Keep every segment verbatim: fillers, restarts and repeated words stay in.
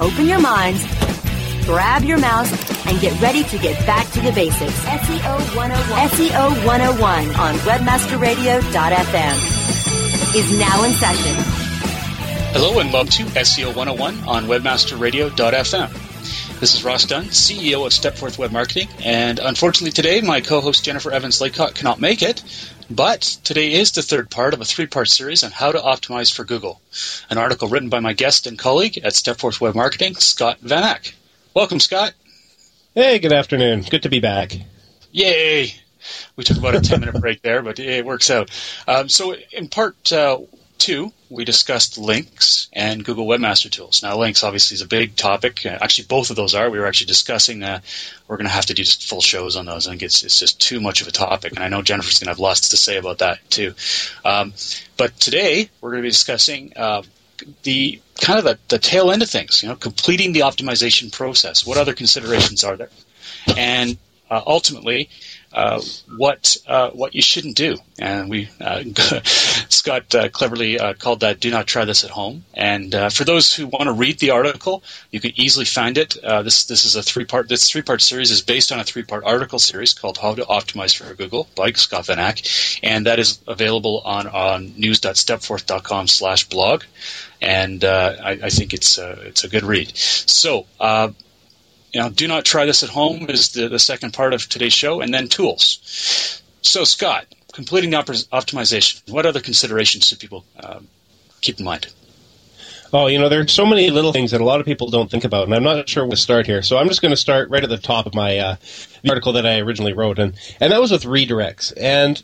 open your minds, grab your mouse, and get ready to get back to the basics. S E O one oh one. S E O one oh one on Webmaster Radio dot f m is now in session. Hello and welcome to S E O one oh one on Webmaster Radio dot f m. This is Ross Dunn, C E O of Stepforth Web Marketing, and unfortunately today my co-host Jennifer Evans Laycott cannot make it. But today is the third part of a three-part series on how to optimize for Google, an article written by my guest and colleague at Stepforth Web Marketing, Scott Van Aken. Welcome, Scott. Hey, good afternoon. Good to be back. Yay. We took about a ten-minute break there, but it works out. Um, so in part uh, two, we discussed links and Google Webmaster Tools. Now, links obviously is a big topic. Actually, both of those are. We were actually discussing uh, we're going to have to do just full shows on those. I think it's, it's just too much of a topic, and I know Jennifer's going to have lots to say about that too. Um, but today, we're going to be discussing uh, the kind of the, the tail end of things, you know, completing the optimization process. What other considerations are there? And uh, ultimately, Uh, what uh, what you shouldn't do, and we uh, Scott uh, cleverly uh, called that "Do not try this at home." And uh, for those who want to read the article, you can easily find it. Uh, this this is a three part this three part series is based on a three part article series called "How to Optimize for Google" by Scott Van Aken, and that is available on on news dot stepforth dot com slash blog, and uh, I, I think it's uh, it's a good read. So. Uh, You know, do not try this at home is the, the second part of today's show, and then tools. So, Scott, completing the op- optimization, what other considerations should people uh, keep in mind? Oh, you know, there are so many little things that a lot of people don't think about, and I'm not sure where to start here. So I'm just going to start right at the top of my uh, article that I originally wrote, and, and that was with redirects. And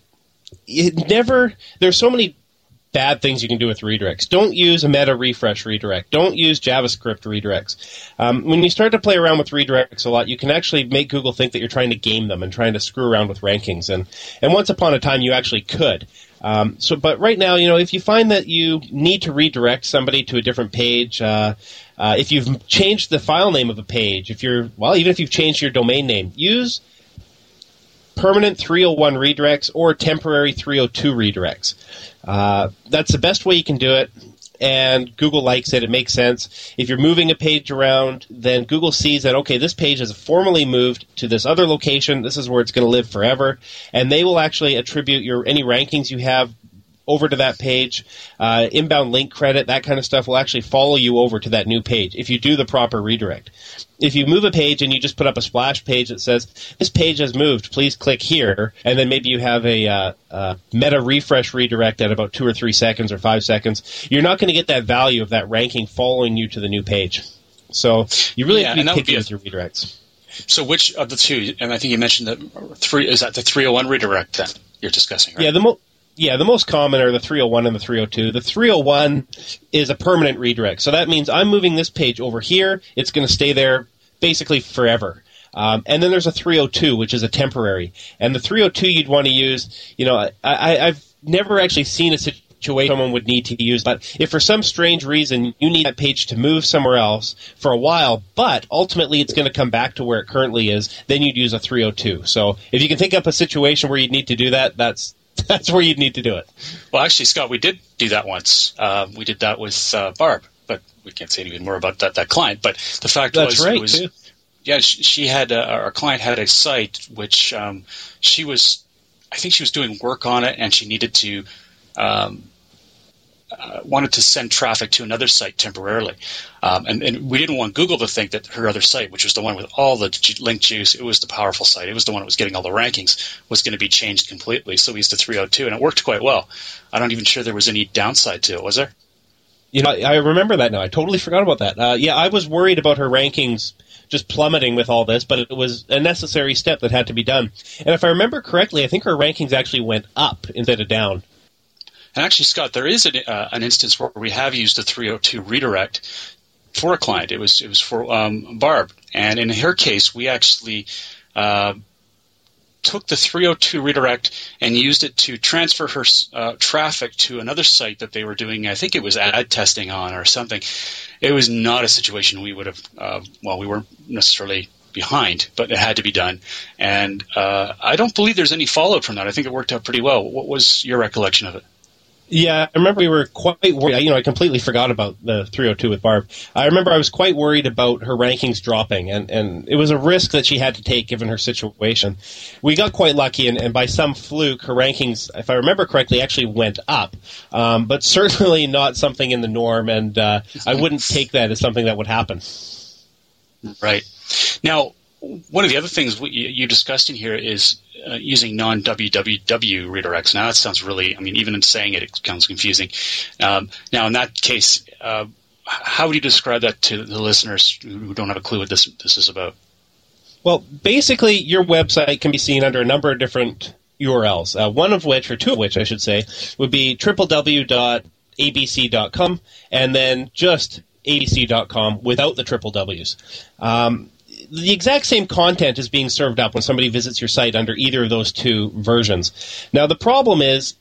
it never – there's so many – bad things you can do with redirects. Don't use a meta refresh redirect. Don't use JavaScript redirects. Um, when you start to play around with redirects a lot, you can actually make Google think that you're trying to game them and trying to screw around with rankings. And, and once upon a time, you actually could. Um, so, but right now, you know, if you find that you need to redirect somebody to a different page, uh, uh, if you've changed the file name of a page, if you're, well, even if you've changed your domain name, use permanent three oh one redirects or temporary three oh two redirects. Uh, that's the best way you can do it, and Google likes it. It makes sense. If you're moving a page around, then Google sees that, okay, this page is formally moved to this other location. This is where it's going to live forever, and they will actually attribute your any rankings you have over to that page. Uh, inbound link credit, that kind of stuff will actually follow you over to that new page if you do the proper redirect. If you move a page and you just put up a splash page that says, this page has moved, please click here, and then maybe you have a uh, uh, meta refresh redirect at about two or three seconds or five seconds, you're not going to get that value of that ranking following you to the new page. So you really yeah, have to be picky be a- with your redirects. So which of the two, and I think you mentioned the three, is that the three oh one redirect then you're discussing, right? Yeah, the most... Yeah, the most common are the three oh one and the three oh two. The three oh one is a permanent redirect. So that means I'm moving this page over here. It's going to stay there basically forever. Um, and then there's a three oh two, which is a temporary. And the three oh two you'd want to use, you know, I, I, I've never actually seen a situation situation someone would need to use that. If for some strange reason you need that page to move somewhere else for a while, but ultimately it's going to come back to where it currently is, then you'd use a three oh two. So if you can think up a situation where you'd need to do that, that's that's where you'd need to do it. Well, actually, Scott, we did do that once. Uh, we did that with uh, Barb, but we can't say anything more about that, that client. But the fact that's was, right, it was too. Yeah, she, she had a, our client had a site which um, she was, I think she was doing work on it, and she needed to um, uh, wanted to send traffic to another site temporarily, um, and, and we didn't want Google to think that her other site, which was the one with all the ju- link juice, it was the powerful site, it was the one that was getting all the rankings, was going to be changed completely. So we used the three oh two, and it worked quite well. I'm not even sure there was any downside to it, was there? You know, I remember that now. I totally forgot about that. Uh, yeah, I was worried about her rankings just plummeting with all this, but it was a necessary step that had to be done. And if I remember correctly, I think her rankings actually went up instead of down. And actually, Scott, there is an, uh, an instance where we have used the three oh two redirect for a client. It was it was for um, Barb. And in her case, we actually uh, took the three oh two redirect and used it to transfer her uh, traffic to another site that they were doing, I think it was ad testing on or something. It was not a situation we would have, uh, well, we weren't necessarily behind, but it had to be done. And uh, I don't believe there's any follow-up from that. I think it worked out pretty well. What was your recollection of it? Yeah, I remember we were quite worried. You know, I completely forgot about the three oh two with Barb. I remember I was quite worried about her rankings dropping, and, and it was a risk that she had to take given her situation. We got quite lucky, and, and by some fluke, her rankings, if I remember correctly, actually went up, um, but certainly not something in the norm, and uh, I wouldn't take that as something that would happen. Right. Now, one of the other things we, you discussed in here is uh, using non-W W W redirects. Now, that sounds really – I mean, even in saying it, it becomes confusing. Um, now, in that case, uh, how would you describe that to the listeners who don't have a clue what this this is about? Well, basically, your website can be seen under a number of different U R Ls, uh, one of which – or two of which, I should say, would be w w w dot a b c dot com and then just a b c dot com without the triple W's. Um The exact same content is being served up when somebody visits your site under either of those two versions. Now, the problem is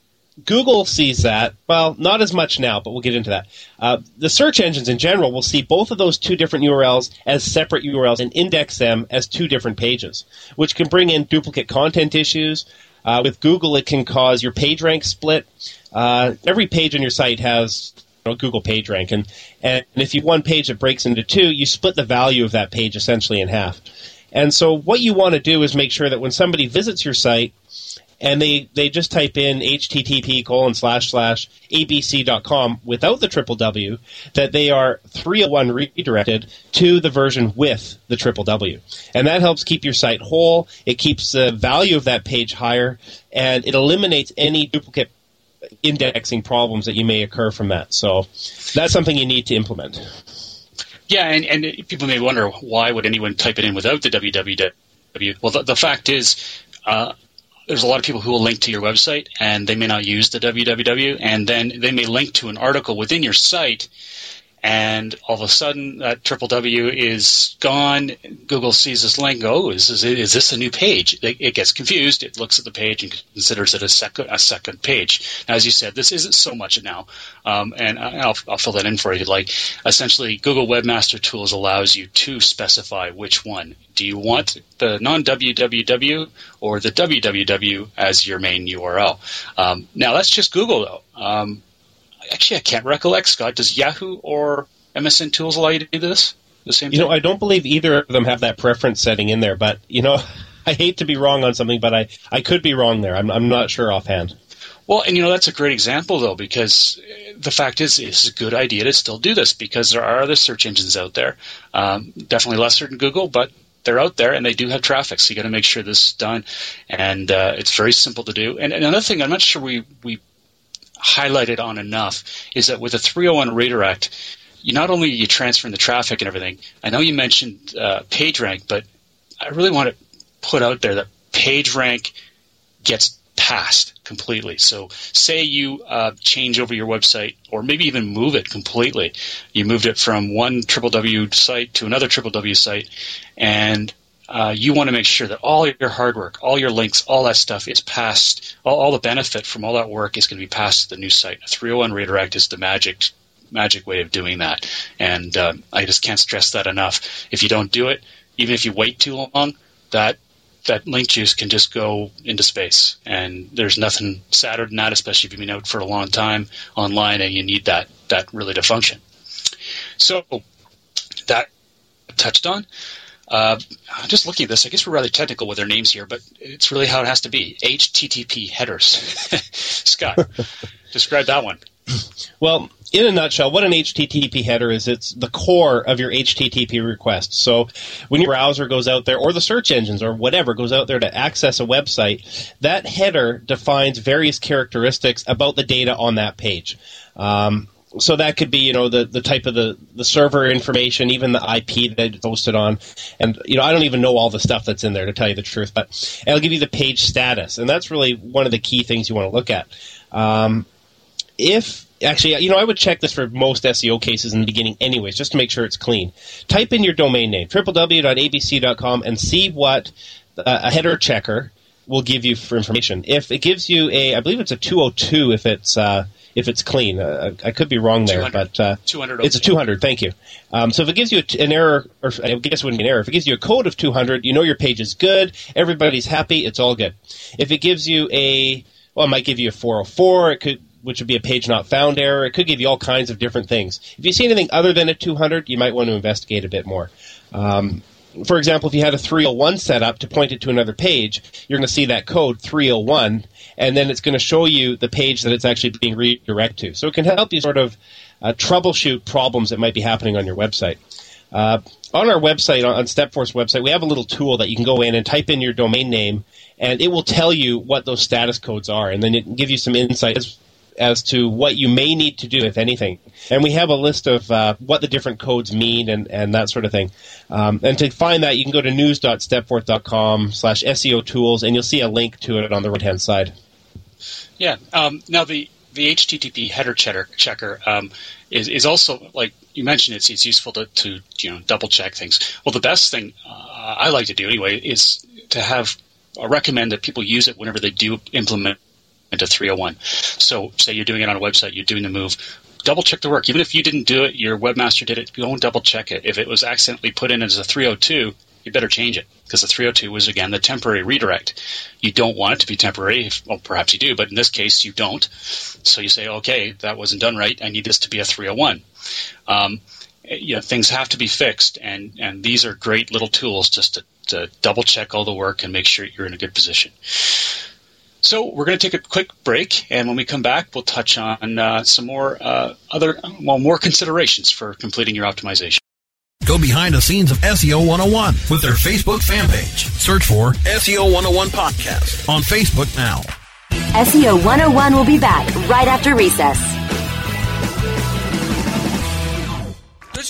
Google sees that, well, not as much now, but we'll get into that. Uh, the search engines in general will see both of those two different U R Ls as separate U R Ls and index them as two different pages, which can bring in duplicate content issues. Uh, with Google, it can cause your PageRank split. Uh, every page on your site has Google PageRank, and and if you have one page that breaks into two, you split the value of that page essentially in half. And so what you want to do is make sure that when somebody visits your site and they, they just type in http colon slash slash abc.com without the triple W, that they are three oh one redirected to the version with the triple W. And that helps keep your site whole. It keeps the value of that page higher, and it eliminates any duplicate indexing problems that you may occur from that. So that's something you need to implement. Yeah, and, and people may wonder, why would anyone type it in without the W W W? Well, the, the fact is uh, there's a lot of people who will link to your website, and they may not use the W W W, and then they may link to an article within your site, and all of a sudden that triple W is gone. Google sees this link, oh, is, is, is this a new page? It, it gets confused. It looks at the page and considers it a second a second page. Now, as you said, this isn't so much now, um, and I'll, I'll fill that in for you if you'd like. Essentially, Google Webmaster Tools allows you to specify which one. Do you want the non-W W W or the W W W as your main U R L? Um, now, that's just Google, though. Um, Actually, I can't recollect, Scott. Does Yahoo or M S N Tools allow you to do this? The same thing? You know, I don't believe either of them have that preference setting in there. But, you know, I hate to be wrong on something, but I, I could be wrong there. I'm I'm not sure offhand. Well, and, you know, that's a great example, though, because the fact is it's a good idea to still do this because there are other search engines out there. Um, definitely lesser than Google, but they're out there, and they do have traffic, so you got to make sure this is done. And uh, it's very simple to do. And, and another thing, I'm not sure we we – highlighted on enough is that with a three oh one redirect, you not only are you transferring the traffic and everything. I know you mentioned uh, PageRank, but I really want to put out there that PageRank gets passed completely. So say you uh, change over your website or maybe even move it completely. You moved it from one triple W site to another triple W site, and Uh, you want to make sure that all your hard work, all your links, all that stuff is passed. All, all the benefit from all that work is going to be passed to the new site. A three oh one redirect is the magic magic way of doing that. And um, I just can't stress that enough. If you don't do it, even if you wait too long, that that link juice can just go into space. And there's nothing sadder than that, especially if you've been out for a long time online and you need that, that really to function. So that touched on. Uh, just looking at this, I guess we're rather technical with our names here, but it's really how it has to be. H T T P headers. Scott, describe that one. Well, in a nutshell, what an H T T P header is, it's the core of your H T T P request. So when your browser goes out there, or the search engines or whatever goes out there to access a website, that header defines various characteristics about the data on that page. Um So that could be, you know, the, the type of the, the server information, even the I P that it's hosted on. And, you know, I don't even know all the stuff that's in there, to tell you the truth. But it'll give you the page status. And that's really one of the key things you want to look at. Um, if... Actually, you know, I would check this for most S E O cases in the beginning anyways, just to make sure it's clean. Type in your domain name, w w w dot a b c dot com, and see what a header checker will give you for information. If it gives you a, I believe it's a two oh two if it's... Uh, If it's clean, uh, I could be wrong there, but uh, two hundred it's a two hundred. Thank you. Um, so if it gives you an error, or I guess it wouldn't be an error. If it gives you a code of two hundred, you know your page is good. Everybody's happy. It's all good. If it gives you a, well, it might give you a four oh four. It could, which would be a page not found error. It could give you all kinds of different things. If you see anything other than a two hundred, you might want to investigate a bit more. Um, for example, if you had a three oh one set up to point it to another page, you're going to see that code three oh one. And then it's going to show you the page that it's actually being redirected to. So it can help you sort of uh, troubleshoot problems that might be happening on your website. Uh, on our website, on Stepforth's website, we have a little tool that you can go in and type in your domain name, and it will tell you what those status codes are, and then it can give you some insight as, as to what you may need to do, if anything. And we have a list of uh, what the different codes mean and, and that sort of thing. Um, and to find that, you can go to news dot stepforth dot com slash S E O tools, and you'll see a link to it on the right-hand side. Yeah. Um, now, the, the H T T P header checker, checker um, is, is also, like you mentioned, it's, it's useful to, to you know double-check things. Well, the best thing uh, I like to do anyway is to have uh, recommend that people use it whenever they do implement a three oh one. So say you're doing it on a website, you're doing the move. Double-check the work. Even if you didn't do it, your webmaster did it, go and double-check it. If it was accidentally put in as a three oh two, you better change it, because the three oh two was, again, the temporary redirect. You don't want it to be temporary. Well, perhaps you do, but in this case, you don't. So you say, okay, that wasn't done right. I need this to be a three oh one. Um, you know, things have to be fixed, and, and these are great little tools just to, to double-check all the work and make sure you're in a good position. So we're going to take a quick break, and when we come back, we'll touch on uh, some more uh, other, well, more considerations for completing your optimization. Go behind the scenes of S E O one oh one with their Facebook fan page. Search for S E O one oh one Podcast on Facebook now. S E O one oh one will be back right after recess. Does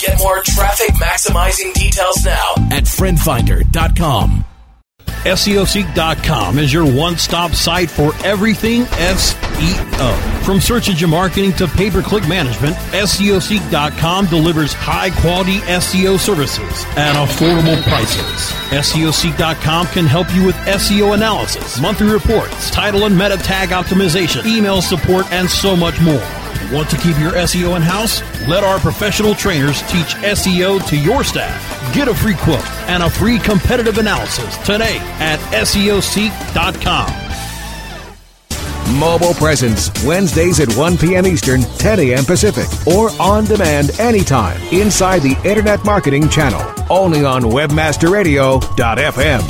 Get more traffic-maximizing details now at friend finder dot com. S E O Seek dot com is your one-stop site for everything S E O. From search engine marketing to pay-per-click management, S E O Seek dot com delivers high-quality S E O services at affordable prices. S E O Seek dot com can help you with S E O analysis, monthly reports, title and meta tag optimization, email support, and so much more. Want to keep your S E O in-house? Let our professional trainers teach S E O to your staff. Get a free quote and a free competitive analysis today at S E O Seek dot com. Mobile Presence, Wednesdays at one p.m. Eastern, ten a.m. Pacific, or on demand anytime inside the Internet Marketing Channel, only on Webmaster Radio dot f m.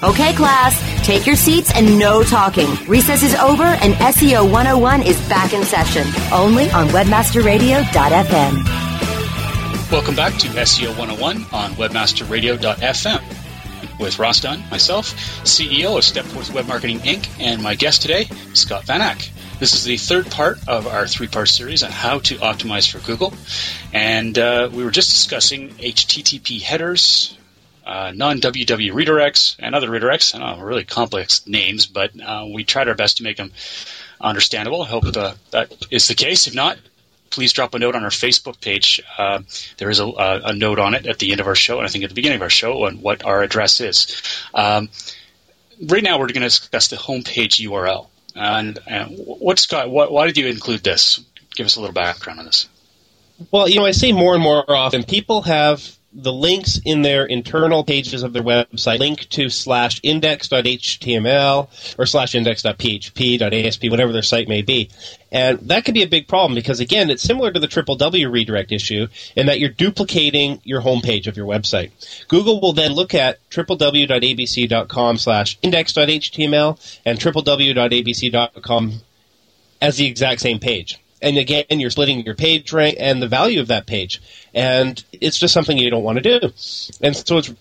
Okay, class, take your seats and no talking. Recess is over and S E O one oh one is back in session, only on Webmaster Radio dot f m. Welcome back to S E O one oh one on Webmaster Radio dot f m. With Ross Dunn, myself, C E O of Stepforth Web Marketing, Incorporated, and my guest today, Scott Van Aken. This is the third part of our three-part series on how to optimize for Google. And uh, we were just discussing H T T P headers, uh, non-W W redirects, and other redirects. I know, really complex names, but uh, we tried our best to make them understandable. I hope uh, that is the case. If not, please drop a note on our Facebook page. Uh, there is a, a, a note on it at the end of our show, and I think at the beginning of our show, on what our address is. Um, right now, we're going to discuss the homepage U R L. And, and what, Scott, why, why did you include this? Give us a little background on this. Well, you know, I see more and more often people have the links in their internal pages of their website link to slash index dot h t m l or slash index dot p h p dot a s p, whatever their site may be. And that could be a big problem because, again, it's similar to the triple W redirect issue in that you're duplicating your homepage of your website. Google will then look at www.abc.com slash index.html and www.abc.com as the exact same page. And again, you're splitting your page rank and the value of that page. And it's just something you don't want to do. And so it's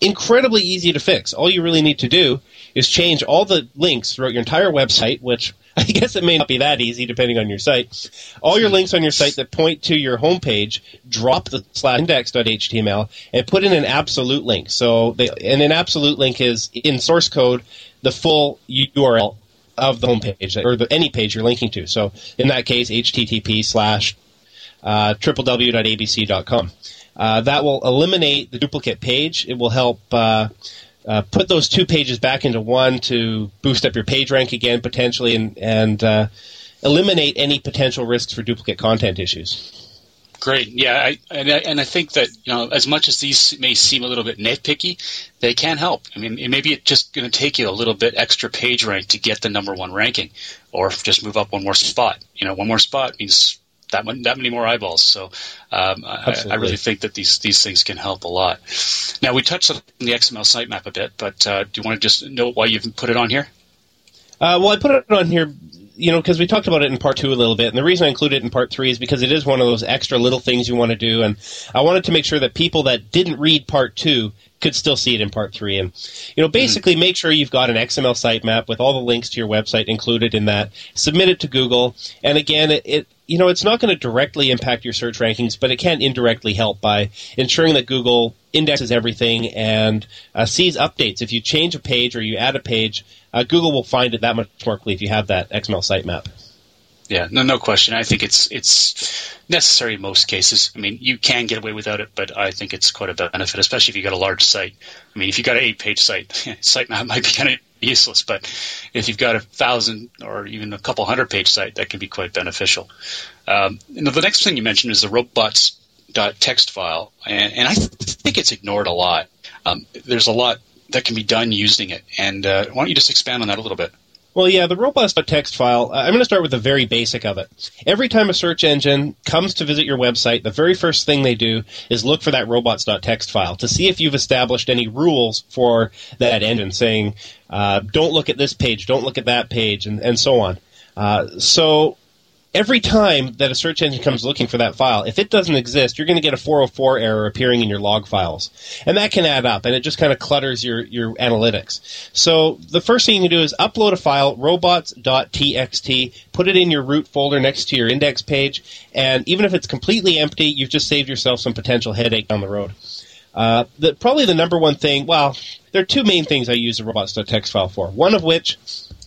incredibly easy to fix. All you really need to do is change all the links throughout your entire website, which I guess it may not be that easy depending on your site. All your links on your site that point to your homepage, drop the slash index.html and put in an absolute link. So they, and an absolute link is in source code, the full U R L of the homepage or the, any page you're linking to. So in that case, http slash uh, www.abc.com. Uh, that will eliminate the duplicate page. It will help uh, uh, put those two pages back into one to boost up your page rank again potentially and, and uh, eliminate any potential risks for duplicate content issues. Great. Yeah, I, and, I, and I think that, you know, as much as these may seem a little bit nitpicky, they can help. I mean, maybe it's just going to take you a little bit extra page rank to get the number one ranking or just move up one more spot. You know, one more spot means that one, that many more eyeballs. So um, I, I really think that these, these things can help a lot. Now, we touched on the X M L sitemap a bit, but uh, do you want to just know why you've put it on here? Uh, well, I put it on here, you know, because we talked about it in part two a little bit, and the reason I included it in part three is because it is one of those extra little things you want to do, and I wanted to make sure that people that didn't read part two could still see it in part three. And, you know, basically make sure you've got an X M L sitemap with all the links to your website included in that. Submit it to Google, and again, it, it you know, it's not going to directly impact your search rankings, but it can indirectly help by ensuring that Google indexes everything and uh, sees updates. If you change a page or you add a page, uh, Google will find it that much more quickly if you have that X M L sitemap. Yeah, no, no question. I think it's it's necessary in most cases. I mean, you can get away without it, but I think it's quite a benefit, especially if you've got a large site. I mean, if you've got an eight-page site, sitemap might be kind of useless, but if you've got a thousand or even a couple hundred-page site, that can be quite beneficial. Um, and the next thing you mentioned is the robots. Dot text file, and, and I th- think it's ignored a lot. Um, there's a lot that can be done using it, and uh, why don't you just expand on that a little bit? Well, yeah, the robots.txt file, uh, I'm going to start with the very basic of it. Every time a search engine comes to visit your website, the very first thing they do is look for that robots.txt file to see if you've established any rules for that engine, saying, uh, don't look at this page, don't look at that page, and, and so on. Uh, so every time that a search engine comes looking for that file, if it doesn't exist, you're going to get a four oh four error appearing in your log files. And that can add up, and it just kind of clutters your, your analytics. So the first thing you can do is upload a file, robots.txt, put it in your root folder next to your index page, and even if it's completely empty, you've just saved yourself some potential headache down the road. Uh, the, probably the number one thing, well, there are two main things I use the robots.txt file for, one of which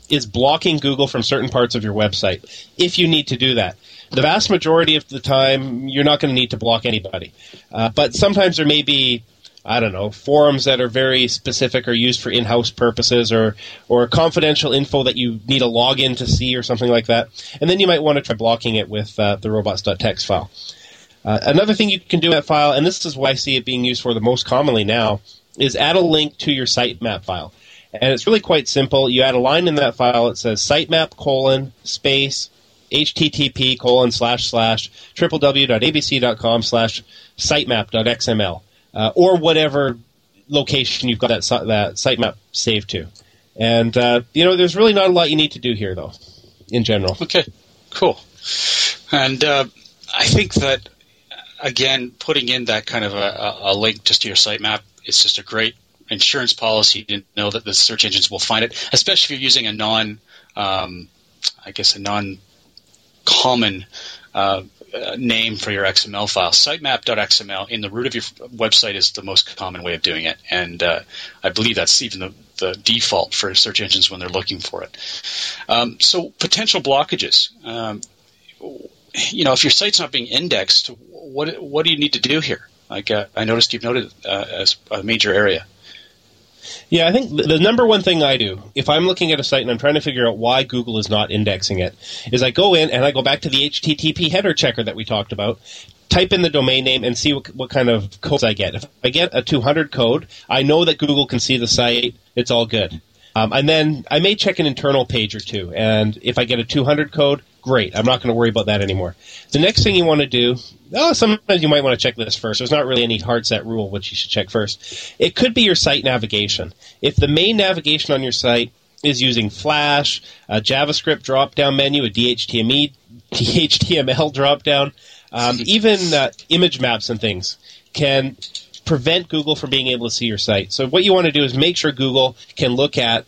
is blocking Google from certain parts of your website, if you need to do that. The vast majority of the time, you're not going to need to block anybody. Uh, but sometimes there may be I don't know, forums that are very specific or used for in-house purposes, or or confidential info that you need a login to see or something like that. And then you might want to try blocking it with uh, the robots dot t x file. Uh, another thing you can do in that file, and this is why I see it being used for the most commonly now, is add a link to your sitemap file. And it's really quite simple. You add a line in that file that says sitemap colon space http colon slash slash www.abc.com slash sitemap.xml. Uh, or whatever location you've got that, si- that sitemap saved to. And, uh, you know, there's really not a lot you need to do here, though, in general. Okay, cool. And uh, I think that, again, putting in that kind of a, a link just to your sitemap, it's just a great insurance policy to know that the search engines will find it, especially if you're using a non, um, I guess, a non-common uh Uh, name for your X M L file. Sitemap.xml in the root of your f- website is the most common way of doing it, and uh, I believe that's even the, the default for search engines when they're looking for it. Um, so potential blockages. Um, you know, if your site's not being indexed, what what do you need to do here? Like uh, I noticed you've noted uh, as a major area. Yeah, I think the number one thing I do, if I'm looking at a site and I'm trying to figure out why Google is not indexing it, is I go in and I go back to the H T T P header checker that we talked about, type in the domain name, and see what, what kind of codes I get. If I get a two hundred code, I know that Google can see the site. It's all good. Um, and then I may check an internal page or two, and if I get a two hundred code, great. I'm not going to worry about that anymore. The next thing you want to do, oh, sometimes you might want to check this first. There's not really any hard set rule which you should check first. It could be your site navigation. If the main navigation on your site is using Flash, a JavaScript drop-down menu, a D H T M L drop-down, um, even uh, image maps and things can prevent Google from being able to see your site. So what you want to do is make sure Google can look at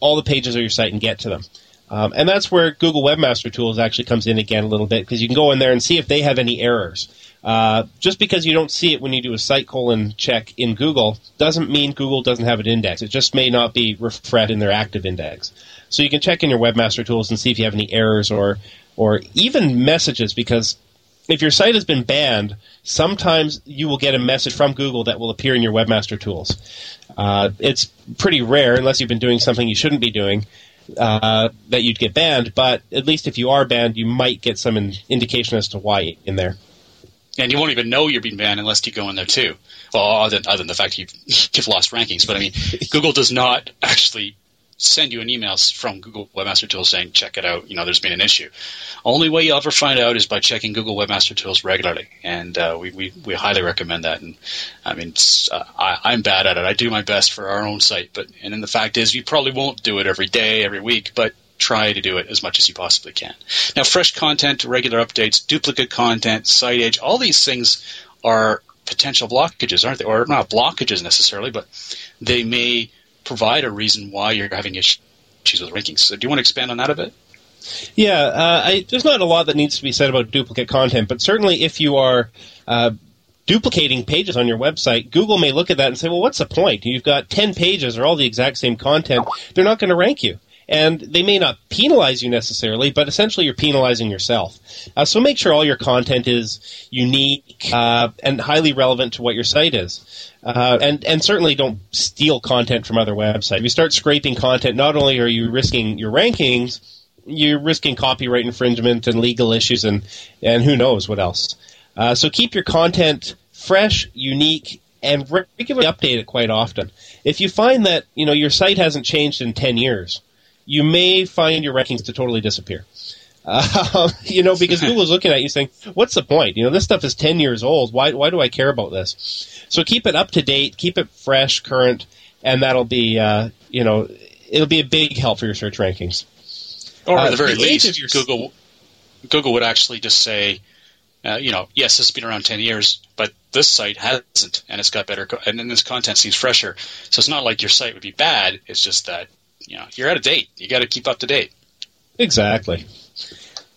all the pages of your site and get to them. Um, and that's where Google Webmaster Tools actually comes in again a little bit, because you can go in there and see if they have any errors. Uh, just because you don't see it when you do a site colon check in Google doesn't mean Google doesn't have an index. It just may not be refreshed in their active index. So you can check in your Webmaster Tools and see if you have any errors or or even messages, because if your site has been banned, sometimes you will get a message from Google that will appear in your Webmaster Tools. Uh, it's pretty rare, unless you've been doing something you shouldn't be doing, Uh, that you'd get banned, but at least if you are banned, you might get some in- indication as to why in there. And you won't even know you're being banned unless you go in there too. Well, other than, other than the fact you've, you've lost rankings, but I mean, Google does not actually send you an email from Google Webmaster Tools saying, check it out, you know, there's been an issue. Only way you'll ever find out is by checking Google Webmaster Tools regularly, and uh, we, we, we highly recommend that. And I mean, uh, I, I'm bad at it. I do my best for our own site, but and then the fact is you probably won't do it every day, every week, but try to do it as much as you possibly can. Now, fresh content, regular updates, duplicate content, site age, all these things are potential blockages, aren't they? Or not blockages necessarily, but they may provide a reason why you're having issues with rankings. So do you want to expand on that a bit? Yeah, uh, I, there's not a lot that needs to be said about duplicate content, but certainly if you are uh, duplicating pages on your website, Google may look at that and say, well, what's the point? You've got ten pages or all the exact same content. They're not going to rank you. And they may not penalize you necessarily, but essentially you're penalizing yourself. Uh, so make sure all your content is unique uh, and highly relevant to what your site is. Uh, and, and certainly don't steal content from other websites. If you start scraping content, not only are you risking your rankings, you're risking copyright infringement and legal issues and, and who knows what else. Uh, so keep your content fresh, unique, and regularly update it quite often. If you find that, you know, your site hasn't changed in ten years, you may find your rankings to totally disappear. Uh, you know, because Google's looking at you saying, what's the point? You know, this stuff is ten years old. Why why do I care about this? So keep it up to date, keep it fresh, current, and that'll be, uh, you know, it'll be a big help for your search rankings. Or at uh, the very the least, your... Google Google would actually just say, uh, you know, yes, it's been around ten years, but this site hasn't, and it's got better, co- and then this content seems fresher. So it's not like your site would be bad, it's just that, you know, you're out of date. You got to keep up to date. Exactly.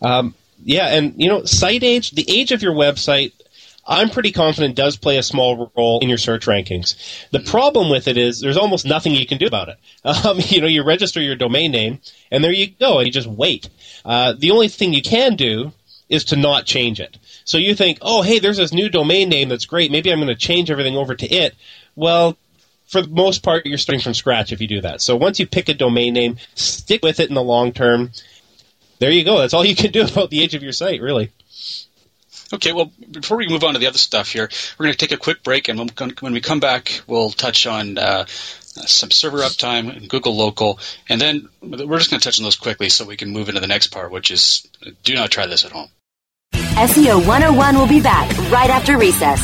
Um, yeah, and, you know, site age, the age of your website, I'm pretty confident does play a small role in your search rankings. The problem with it is there's almost nothing you can do about it. Um, you know, you register your domain name, and there you go, and you just wait. Uh, the only thing you can do is to not change it. So you think, oh, hey, there's this new domain name that's great. Maybe I'm going to change everything over to it. Well, for the most part, you're starting from scratch if you do that. So once you pick a domain name, stick with it in the long term. There you go. That's all you can do about the age of your site, really. Okay, well, before we move on to the other stuff here, we're going to take a quick break, and when we come back, we'll touch on uh, some server uptime and Google Local, and then we're just going to touch on those quickly so we can move into the next part, which is do not try this at home. S E O one oh one will be back right after recess.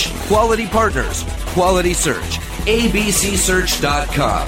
Quality partners, quality search. A B C search dot com.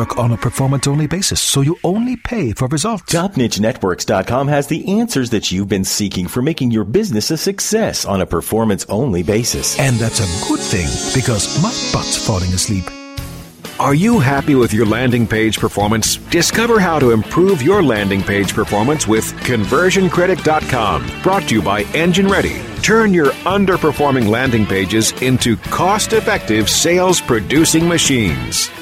work on a performance-only basis, so you only pay for results. top niche networks dot com has the answers that you've been seeking for making your business a success on a performance-only basis. And that's a good thing, because my butt's falling asleep. Are you happy with your landing page performance? Discover how to improve your landing page performance with conversion critic dot com, brought to you by Engine Ready. Turn your underperforming landing pages into cost-effective sales-producing machines.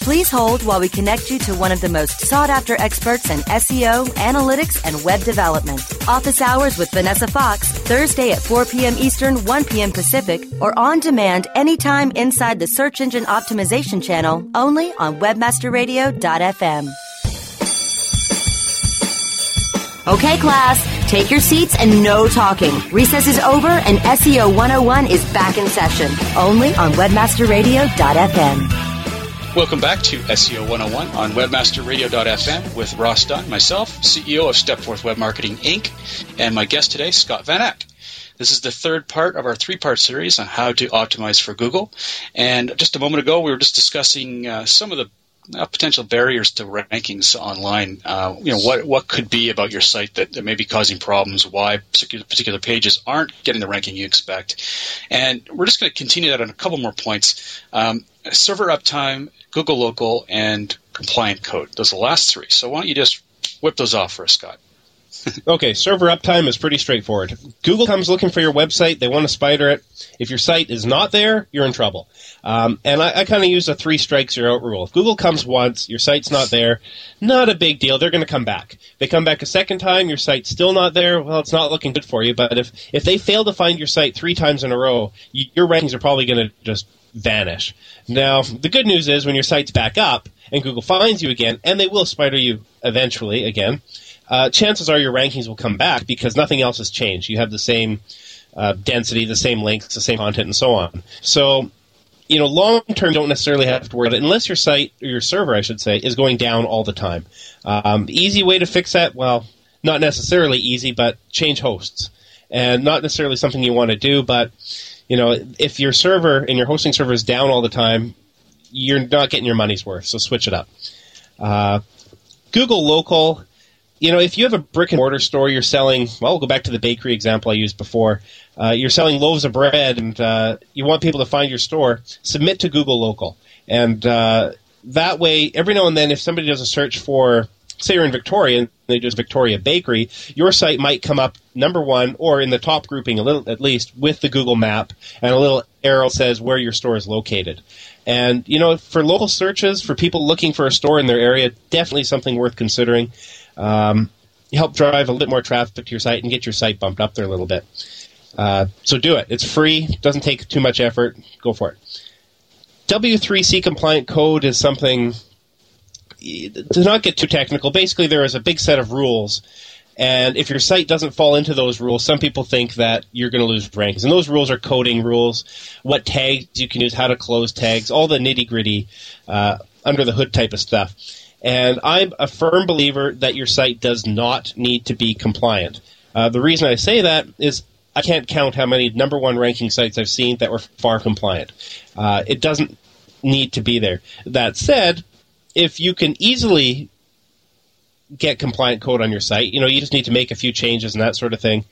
Please hold while we connect you to one of the most sought-after experts in S E O, analytics, and web development. Office Hours with Vanessa Fox, Thursday at four p.m. Eastern, one p.m. Pacific, or on demand anytime inside the Search Engine Optimization channel, only on webmaster radio dot f m. Okay, class, take your seats and no talking. Recess is over and S E O one oh one is back in session, only on webmaster radio dot f m. Welcome back to S E O one oh one on webmaster radio dot f m with Ross Dunn, myself, C E O of Stepforth Web Marketing, Incorporated, and my guest today, Scott Van Aken. This is the third part of our three-part series on how to optimize for Google. And just a moment ago, we were just discussing uh, some of the uh, potential barriers to rankings online. Uh, you know, what, what could be about your site that, that may be causing problems, why particular pages aren't getting the ranking you expect. And we're just going to continue that on a couple more points. Um, server uptime, Google Local, and compliant code. Those are the last three. So why don't you just whip those off for us, Scott? Okay, server uptime is pretty straightforward. Google comes looking for your website. They want to spider it. If your site is not there, you're in trouble. Um, and I, I kind of use a three strikes, you're out rule. If Google comes once, your site's not there, not a big deal. They're going to come back. They come back a second time, your site's still not there. Well, it's not looking good for you. But if, if they fail to find your site three times in a row, you, your rankings are probably going to just vanish. Now, the good news is when your site's back up and Google finds you again, and they will spider you eventually again, uh, chances are your rankings will come back because nothing else has changed. You have the same uh, density, the same links, the same content, and so on. So, you know, long-term, you don't necessarily have to worry about it unless your site, or your server, I should say, is going down all the time. Um, easy way to fix that, well, not necessarily easy, but change hosts. And not necessarily something you want to do, but you know, if your server and your hosting server is down all the time, you're not getting your money's worth, so switch it up. Uh, Google Local, you know, if you have a brick-and-mortar store, you're selling, well, we'll go back to the bakery example I used before. Uh, you're selling loaves of bread, and uh, you want people to find your store, submit to Google Local. And uh, that way, every now and then, if somebody does a search for say you're in Victoria and they just Victoria Bakery, your site might come up number one or in the top grouping a little at least with the Google map, and a little arrow says where your store is located. And, you know, for local searches, for people looking for a store in their area, definitely something worth considering. Um, help drive a little bit more traffic to your site and get your site bumped up there a little bit. Uh, so do it. It's free. Doesn't take too much effort. Go for it. W three C compliant code is something to not get too technical. Basically, there is a big set of rules, and if your site doesn't fall into those rules, some people think that you're going to lose rankings. And those rules are coding rules, what tags you can use, how to close tags, all the nitty-gritty, uh, under-the-hood type of stuff. And I'm a firm believer that your site does not need to be compliant. Uh, the reason I say that is I can't count how many number one ranking sites I've seen that were far compliant. Uh, it doesn't need to be there. That said, if you can easily get compliant code on your site, you know, you just need to make a few changes and that sort of thing,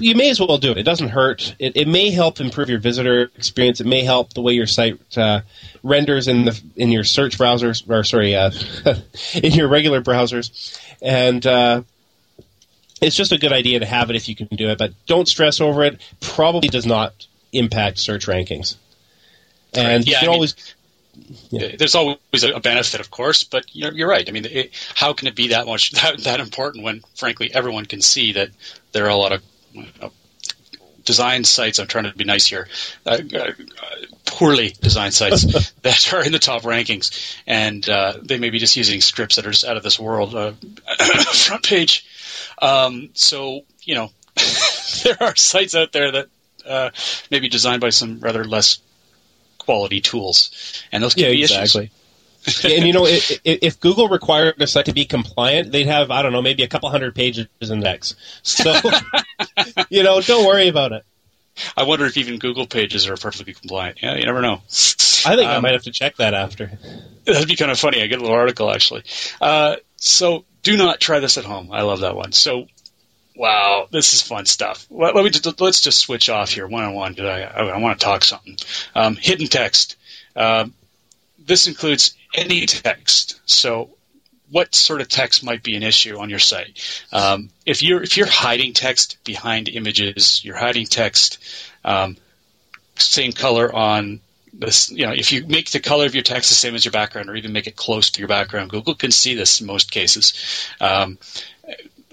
you may as well do it. It doesn't hurt. It, it may help improve your visitor experience. It may help the way your site uh, renders in the in your search browsers, or sorry, uh, in your regular browsers. And uh, it's just a good idea to have it if you can do it, but don't stress over it. Probably does not impact search rankings. And yeah, you can I mean- always... Yeah. There's always a benefit, of course, but you're, you're right. I mean, it, how can it be that much that, that important when, frankly, everyone can see that there are a lot of you know, design sites. I'm trying to be nice here. Uh, uh, poorly designed sites that are in the top rankings, and uh, they may be just using scripts that are just out of this world. Uh, front page. Um, so you know, there are sites out there that uh, may be designed by some rather less quality tools, and those can yeah, be exactly. issues. And you know, if, if Google required a site to be compliant, they'd have, I don't know, maybe a couple hundred pages indexed. So, you know, don't worry about it. I wonder if even Google pages are perfectly compliant. Yeah, you never know. I think um, I might have to check that after. That'd be kind of funny. I get a little article, actually. Uh, so, do not try this at home. I love that one. So, wow, this is fun stuff. Let me just, let's just switch off here one-on-one. I, I, I want to talk something. Um, hidden text. Uh, this includes any text. So what sort of text might be an issue on your site? Um, if you're if you're hiding text behind images, you're hiding text um, same color on this. You know, if you make the color of your text the same as your background, or even make it close to your background, Google can see this in most cases. Um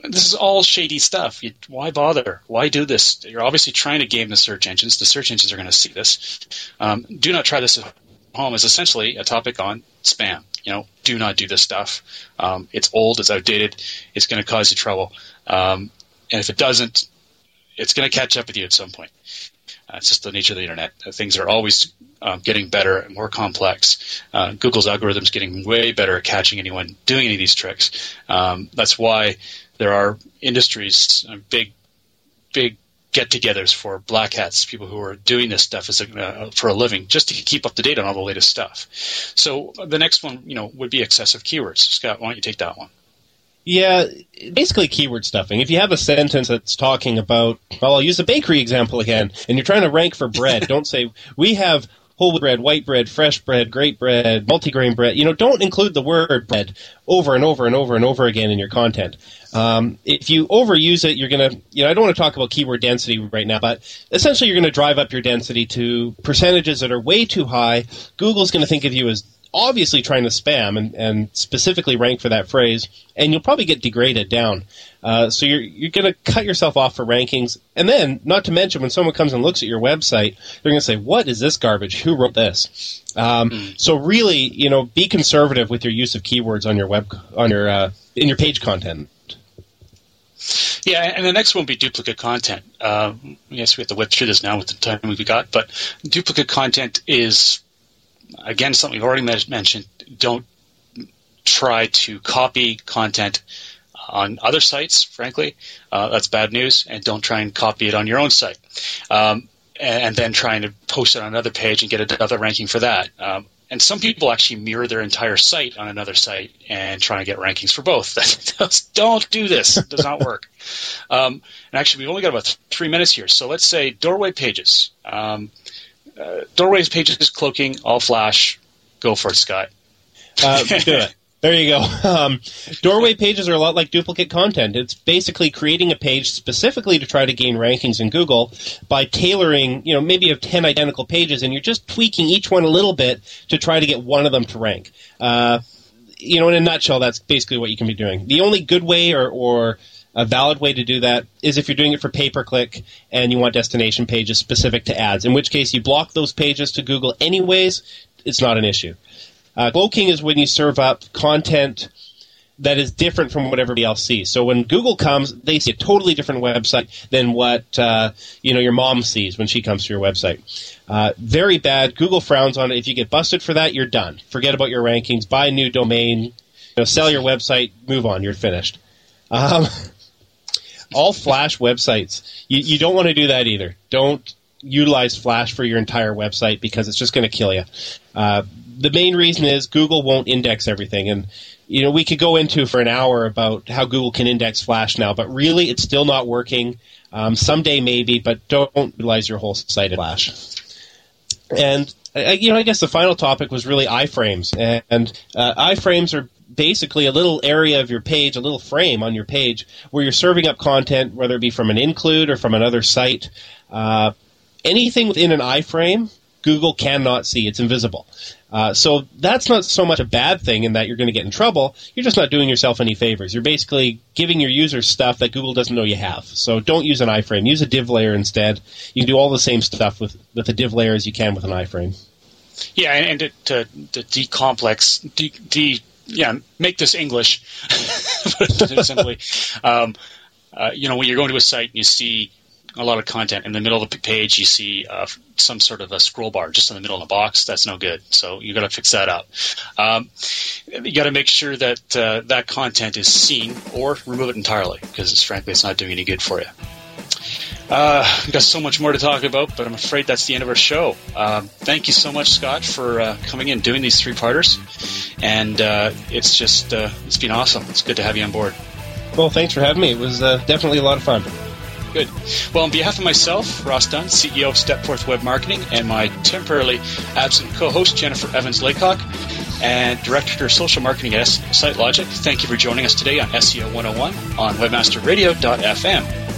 This is all shady stuff. You, why bother? Why do this? You're obviously trying to game the search engines. The search engines are going to see this. Um, do not try this at home is essentially a topic on spam. You know, do not do this stuff. Um, it's old. It's outdated. It's going to cause you trouble. Um, and if it doesn't, it's going to catch up with you at some point. Uh, it's just the nature of the internet. Uh, things are always um, getting better and more complex. Uh, Google's algorithm's getting way better at catching anyone doing any of these tricks. Um, that's why there are industries, uh, big, big get-togethers for black hats, people who are doing this stuff as a, uh, for a living, just to keep up to date on all the latest stuff. So the next one, you know, would be excessive keywords. Scott, why don't you take that one? Yeah, basically keyword stuffing. If you have a sentence that's talking about, well, I'll use the bakery example again, and you're trying to rank for bread, don't say, we have whole wheat bread, white bread, fresh bread, great bread, multigrain bread. You know, don't include the word bread over and over and over and over again in your content. Um, if you overuse it, you're going to, you know, I don't want to talk about keyword density right now, but essentially you're going to drive up your density to percentages that are way too high. Google's going to think of you as obviously trying to spam and, and specifically rank for that phrase, and you'll probably get degraded down. Uh, so you're you're going to cut yourself off for rankings. And then, not to mention, when someone comes and looks at your website, they're going to say, what is this garbage? Who wrote this? Um, mm. So really, you know, be conservative with your use of keywords on your web on your uh, in your page content. Yeah, and the next one would be duplicate content. Um, yes, we have to whip through this now with the time we've got, but duplicate content is... Again, something we've already mentioned, don't try to copy content on other sites, frankly. Uh, that's bad news. And don't try and copy it on your own site. Um, and, and then trying to post it on another page and get another ranking for that. Um, and some people actually mirror their entire site on another site and try and get rankings for both. Don't do this. It does not work. Um, and actually, we've only got about th- three minutes here. So let's say doorway pages. Um Uh, doorways, pages, cloaking, all flash. Go for it, Scott. Uh, do it. There you go. Um, doorway pages are a lot like duplicate content. It's basically creating a page specifically to try to gain rankings in Google by tailoring, you know, maybe you have ten identical pages and you're just tweaking each one a little bit to try to get one of them to rank. Uh, you know, in a nutshell, that's basically what you can be doing. The only good way or, or a valid way to do that is if you're doing it for pay-per-click and you want destination pages specific to ads, in which case you block those pages to Google anyways. It's not an issue. Uh, cloaking is when you serve up content that is different from what everybody else sees. So when Google comes, they see a totally different website than what uh, you know your mom sees when she comes to your website. Uh, very bad. Google frowns on it. If you get busted for that, you're done. Forget about your rankings. Buy a new domain. You know, sell your website. Move on. You're finished. Um, all Flash websites. You, you don't want to do that either. Don't utilize Flash for your entire website because it's just going to kill you. Uh, the main reason is Google won't index everything. And, you know, we could go into for an hour about how Google can index Flash now, but really it's still not working. Um, someday maybe, but don't utilize your whole site in Flash. And, I, you know, I guess the final topic was really iframes. And, and uh, iframes are basically a little area of your page, a little frame on your page where you're serving up content, whether it be from an include or from another site. Uh, anything within an iframe, Google cannot see. It's invisible. Uh, so that's not so much a bad thing in that you're going to get in trouble. You're just not doing yourself any favors. You're basically giving your users stuff that Google doesn't know you have. So don't use an iframe. Use a div layer instead. You can do all the same stuff with, with a div layer as you can with an iframe. Yeah, and, and to, to de-complex, de, de, yeah, make this English, simply. Um, uh, you know, when you're going to a site and you see a lot of content. In the middle of the page, you see uh, some sort of a scroll bar just in the middle of a box. That's no good. So you got to fix that up. Um, you got to make sure that uh, that content is seen or remove it entirely because, it's, frankly, it's not doing any good for you. Uh, we've got so much more to talk about, but I'm afraid that's the end of our show. Um, thank you so much, Scott, for uh, coming in doing these three-parters. And uh, it's just uh, it's been awesome. It's good to have you on board. Well, thanks for having me. It was uh, definitely a lot of fun. Good. Well, on behalf of myself, Ross Dunn, C E O of Stepforth Web Marketing, and my temporarily absent co-host, Jennifer Evans Laycott, and Director of Social Marketing at SiteLogic, thank you for joining us today on S E O one oh one on webmaster radio dot f m.